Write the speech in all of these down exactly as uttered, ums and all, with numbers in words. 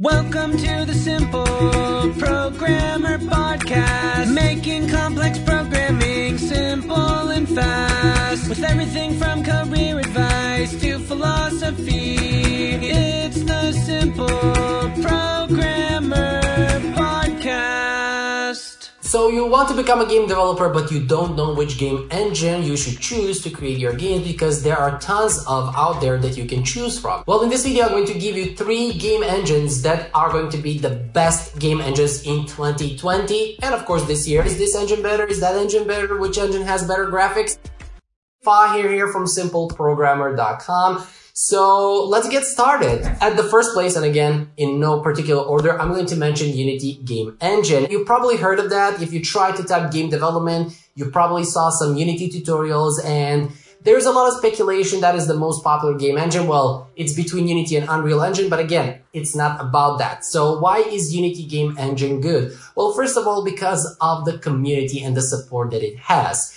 Welcome to the Simple Programmer Podcast, making complex programming simple and fast. With everything from career advice to philosophy, it's the Simple Programmer Podcast. So you want to become a game developer, but you don't know which game engine you should choose to create your games because there are tons of out there that you can choose from. Well, in this video, I'm going to give you three game engines that are going to be the best game engines in twenty twenty. And of course, this year, is this engine better? Is that engine better? Which engine has better graphics? Fahir here from simple programmer dot com. So let's get started. At the first place, and again, in no particular order, I'm going to mention Unity Game Engine. You probably heard of that. If you try to type game development, you probably saw some Unity tutorials, and there's a lot of speculation that is the most popular game engine. Well, it's between Unity and Unreal Engine, but again, it's not about that. So why is Unity Game Engine good? Well, first of all, because of the community and the support that it has.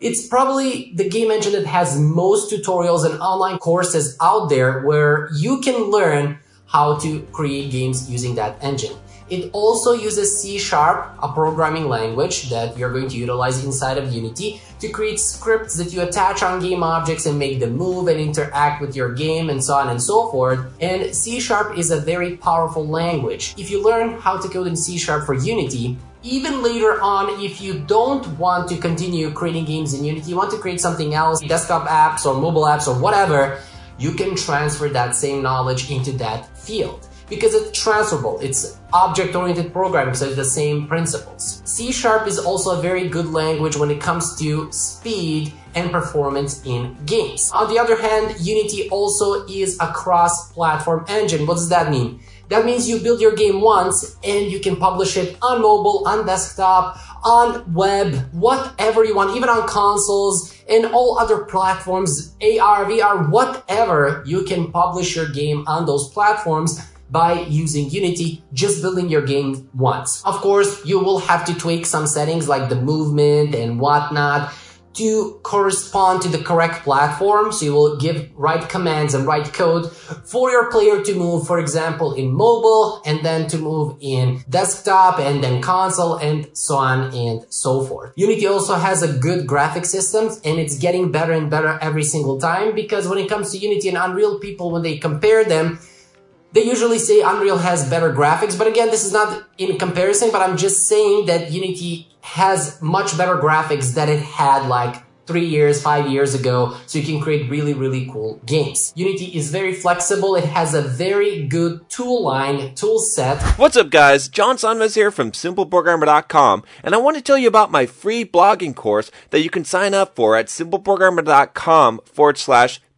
It's probably the game engine that has most tutorials and online courses out there where you can learn how to create games using that engine. It also uses C Sharp, a programming language that you're going to utilize inside of Unity to create scripts that you attach on game objects and make them move and interact with your game and so on and so forth. And C Sharp is a very powerful language. If you learn how to code in C Sharp for Unity, even later on, if you don't want to continue creating games in Unity, you want to create something else, desktop apps or mobile apps or whatever, you can transfer that same knowledge into that field because it's transferable. It's object-oriented programming, so it's the same principles. C Sharp is also a very good language when it comes to speed and performance in games. On the other hand, Unity also is a cross-platform engine. What does that mean? That means you build your game once and you can publish it on mobile, on desktop, on web, whatever you want, even on consoles and all other platforms, A R, V R, whatever. You can publish your game on those platforms by using Unity, just building your game once. Of course, you will have to tweak some settings like the movement and whatnot to correspond to the correct platform, so you will give right commands and right code for your player to move, for example, in mobile, and then to move in desktop, and then console, and so on and so forth. Unity also has a good graphic system, and it's getting better and better every single time, because when it comes to Unity and Unreal, people, when they compare them, they usually say Unreal has better graphics, but again, this is not in comparison, but I'm just saying that Unity has much better graphics than it had like three years, five years ago, so you can create really, really cool games. Unity is very flexible. It has a very good tool line, tool set. What's up, guys? John Sonmez here from simple programmer dot com, and I want to tell you about my free blogging course that you can sign up for at simpleprogrammer.com forward slash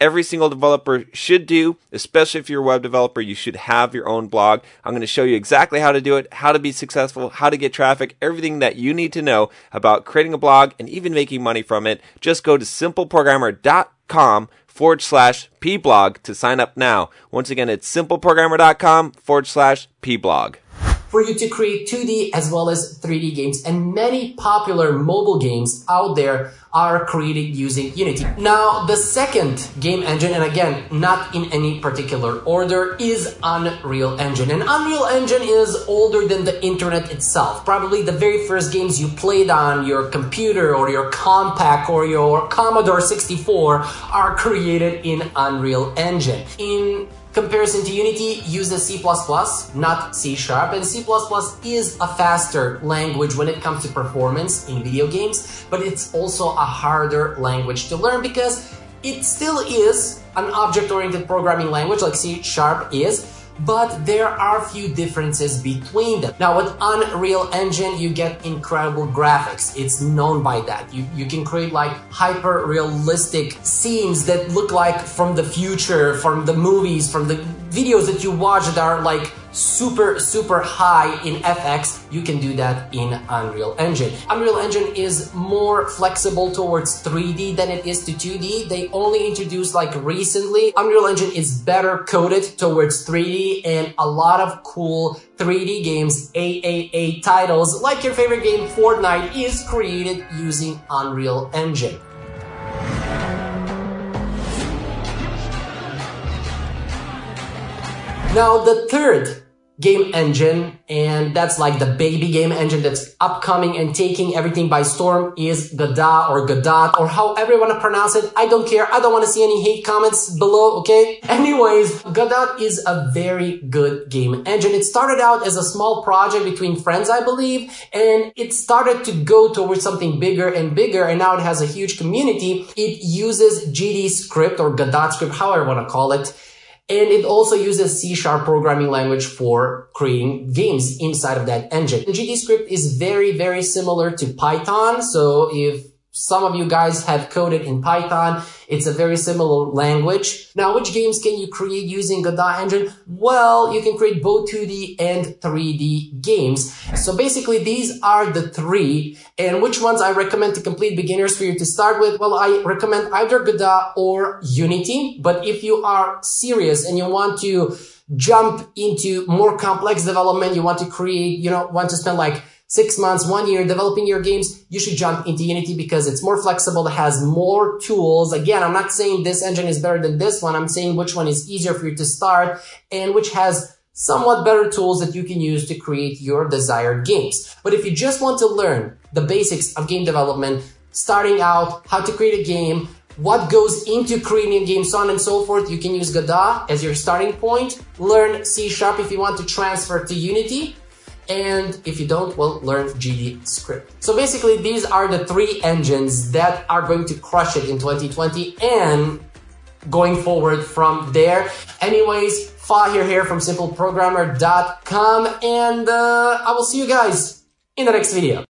every single developer should do, especially if you're a web developer. You should have your own blog. I'm going to show you exactly how to do it, how to be successful, how to get traffic, everything that you need to know about creating a blog and even making money from it. Just go to simpleprogrammer.com forward slash pblog to sign up now. Once again, it's simpleprogrammer.com forward slash pblog. For you to create two D as well as three D games, and many popular mobile games out there are created using Unity. Now, the second game engine, and again, not in any particular order, is Unreal Engine. And Unreal Engine is older than the internet itself. Probably the very first games you played on your computer or your Compaq or your Commodore sixty-four are created in Unreal Engine. In comparison to Unity, uses C plus plus, not C Sharp, and C plus plus is a faster language when it comes to performance in video games, but it's also a harder language to learn because it still is an object-oriented programming language like C Sharp is, but there are few differences between them. Now, with Unreal Engine, you get incredible graphics. It's known by that. You, you can create like hyper-realistic scenes that look like from the future, from the movies, from the videos that you watch that are like super, super high in F X, you can do that in Unreal Engine. Unreal Engine is more flexible towards three D than it is to two D. They only introduced like recently. Unreal Engine is better coded towards three D, and a lot of cool three D games, triple A titles, like your favorite game Fortnite, is created using Unreal Engine. Now, the third game engine, and that's like the baby game engine that's upcoming and taking everything by storm, is Godot or Godot or however you want to pronounce it. I don't care. I don't want to see any hate comments below, okay? Anyways, Godot is a very good game engine. It started out as a small project between friends, I believe, and it started to go towards something bigger and bigger, and now it has a huge community. It uses GDScript or GodotScript, however you want to call it. And it also uses C Sharp programming language for creating games inside of that engine. And GDScript is very, very similar to Python. So if some of you guys have coded in Python, it's a very similar language. Now, which games can you create using Godot engine? Well, you can create both two D and three D games. So basically, these are the three. And which ones I recommend to complete beginners for you to start with? Well, I recommend either Godot or Unity. But if you are serious and you want to jump into more complex development, you want to create, you know, want to spend like six months, one year developing your games, you should jump into Unity because it's more flexible, it has more tools. Again, I'm not saying this engine is better than this one. I'm saying which one is easier for you to start and which has somewhat better tools that you can use to create your desired games. But if you just want to learn the basics of game development, starting out, how to create a game, what goes into creating a game, so on and so forth, you can use Godot as your starting point. Learn C Sharp if you want to transfer to Unity. And if you don't, well, learn GDScript. So basically, these are the three engines that are going to crush it in twenty twenty and going forward from there. Anyways, Fahir here from simple programmer dot com, and uh, I will see you guys in the next video.